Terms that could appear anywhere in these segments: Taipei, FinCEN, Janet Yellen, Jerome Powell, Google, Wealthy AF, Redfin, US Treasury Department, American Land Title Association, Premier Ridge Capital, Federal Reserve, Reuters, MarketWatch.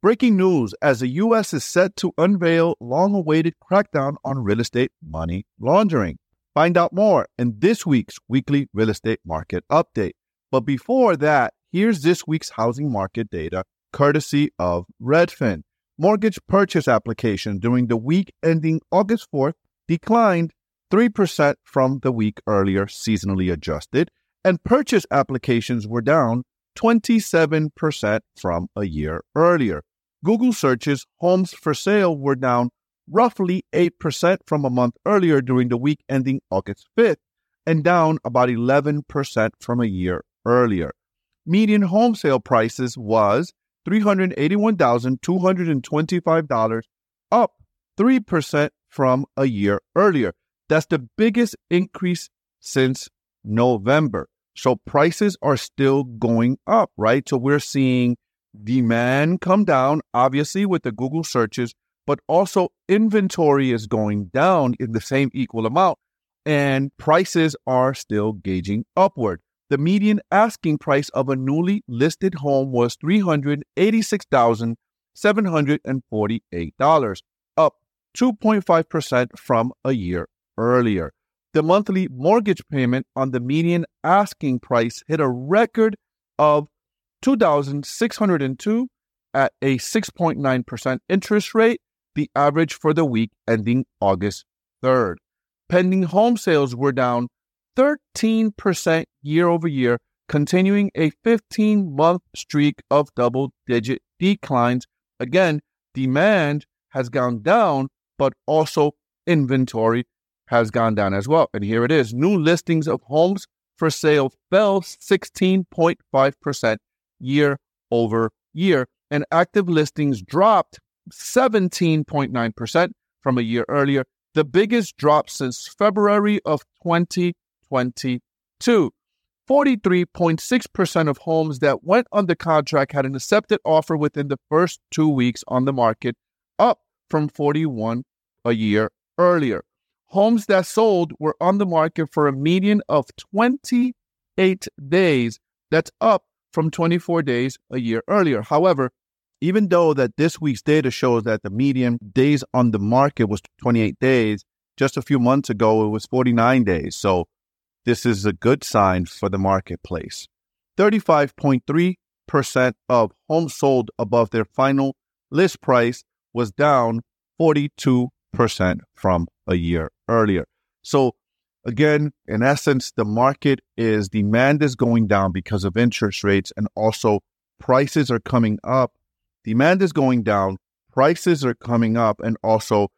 Breaking news as the U.S. is set to unveil long-awaited crackdown on real estate money laundering. Find out more in this week's weekly real estate market update. But before that, here's this week's housing market data, courtesy of Redfin. Mortgage purchase applications during the week ending August 4th declined 3% from the week earlier, seasonally adjusted, and purchase applications were down 27% from a year earlier. Google searches homes for sale were down roughly 8% from a month earlier during the week ending August 5th and down about 11% from a year earlier. Median home sale prices was $381,225, up 3% from a year earlier. That's the biggest increase since November. So prices are still going up, right? So we're seeing demand come down, obviously, with the Google searches, but also inventory is going down in the same equal amount, and prices are still gauging upward. The median asking price of a newly listed home was $386,748, up 2.5% from a year earlier. The monthly mortgage payment on the median asking price hit a record of $2,602 at a 6.9% interest rate, the average for the week ending August 3rd. Pending home sales were down 13% year over year, continuing a 15-month streak of double-digit declines. Again, demand has gone down, but also inventory has gone down as well. And here it is. New listings of homes for sale fell 16.5% year over year, and active listings dropped 17.9% from a year earlier, the biggest drop since February of 2022. 43.6% of homes that went under contract had an accepted offer within the first 2 weeks on the market, up from 41 a year earlier. Homes that sold were on the market for a median of 28 days. That's up from 24 days a year earlier. However, even though that this week's data shows that the median days on the market was 28 days, just a few months ago, it was 49 days. So this is a good sign for the marketplace. 35.3% of homes sold above their final list price was down 42% from a year earlier. So again, in essence, the market is demand is going down because of interest rates and also prices are coming up. Demand is going down, prices are coming up, and also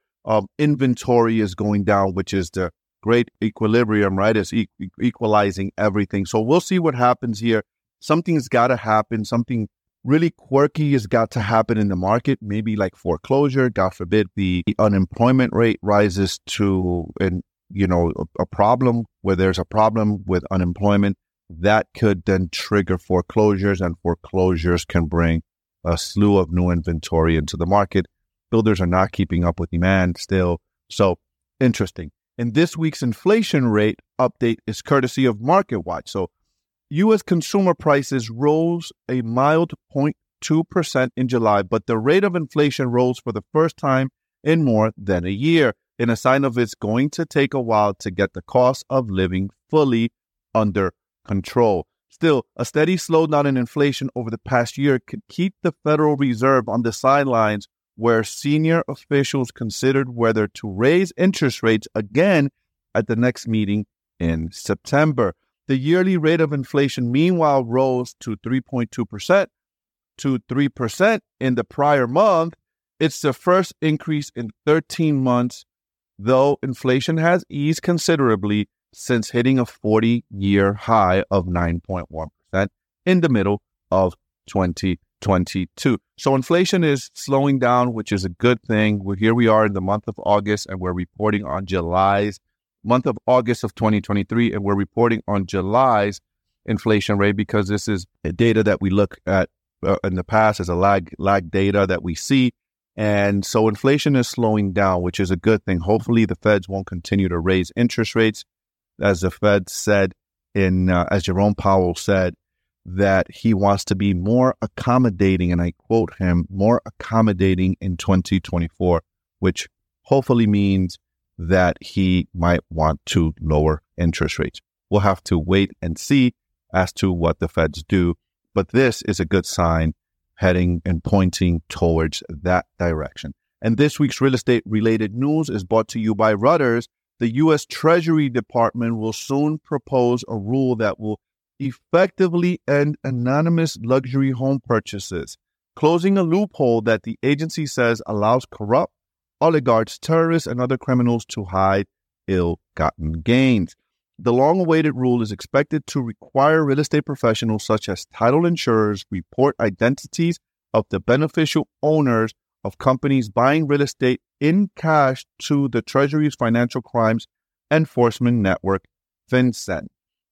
inventory is going down, which is the great equilibrium, right? It's equalizing everything. So we'll see what happens here. Something's got to happen. Something really quirky has got to happen in the market, maybe like foreclosure. God forbid the unemployment rate rises to a problem where there's a problem with unemployment. That could then trigger foreclosures, and foreclosures can bring a slew of new inventory into the market. Builders are not keeping up with demand still. So interesting. And this week's inflation rate update is courtesy of MarketWatch. So U.S. consumer prices rose a mild 0.2% in July, but the rate of inflation rose for the first time in more than a year, in a sign of it's going to take a while to get the cost of living fully under control. Still, a steady slowdown in inflation over the past year could keep the Federal Reserve on the sidelines, where senior officials considered whether to raise interest rates again at the next meeting in September. The yearly rate of inflation, meanwhile, rose to 3.2% to 3% in the prior month. It's the first increase in 13 months, though inflation has eased considerably since hitting a 40-year high of 9.1% in the middle of 2020. 2022. So inflation is slowing down, which is a good thing. Well, here we are in the month of August, and we're reporting on July's month of August of 2023, and we're reporting on July's inflation rate because this is data that we look at in the past as a lag data that we see. And so inflation is slowing down, which is a good thing. Hopefully, the Feds won't continue to raise interest rates. As the Fed said, as Jerome Powell said, that he wants to be more accommodating, and I quote him, more accommodating in 2024, which hopefully means that he might want to lower interest rates. We'll have to wait and see as to what the Feds do. But this is a good sign heading and pointing towards that direction. And this week's real estate related news is brought to you by Reuters. The US Treasury Department will soon propose a rule that will effectively end anonymous luxury home purchases, closing a loophole that the agency says allows corrupt oligarchs, terrorists, and other criminals to hide ill-gotten gains. The long-awaited rule is expected to require real estate professionals such as title insurers report identities of the beneficial owners of companies buying real estate in cash to the Treasury's Financial Crimes Enforcement Network, FinCEN.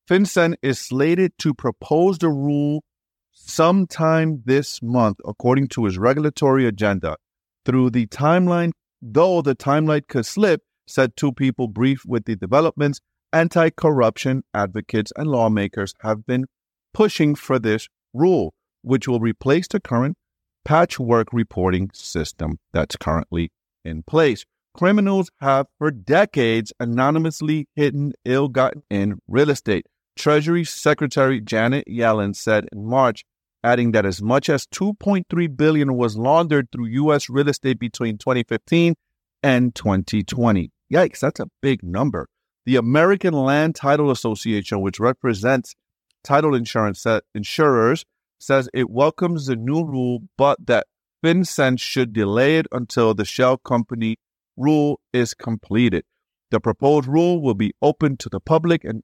FinCEN is slated to propose the rule sometime this month, according to its regulatory agenda. Through the timeline, though the timeline could slip, said two people briefed with the developments. Anti-corruption advocates and lawmakers have been pushing for this rule, which will replace the current patchwork reporting system that's currently in place. Criminals have for decades anonymously hidden ill-gotten in real estate. Treasury Secretary Janet Yellen said in March, adding that as much as $2.3 billion was laundered through U.S. real estate between 2015 and 2020. Yikes, that's a big number. The American Land Title Association, which represents title insurance insurers, says it welcomes the new rule, but that FinCEN should delay it until the shell company rule is completed. The proposed rule will be open to the public and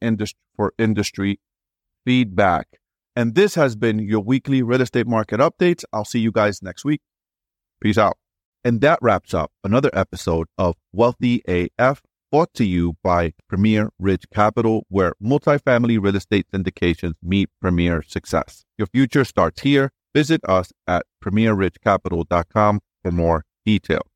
industry feedback. And this has been your weekly real estate market updates. I'll see you guys next week. Peace out. And that wraps up another episode of Wealthy AF, brought to you by Premier Ridge Capital, where multifamily real estate syndications meet premier success. Your future starts here. Visit us at premierridgecapital.com for more details.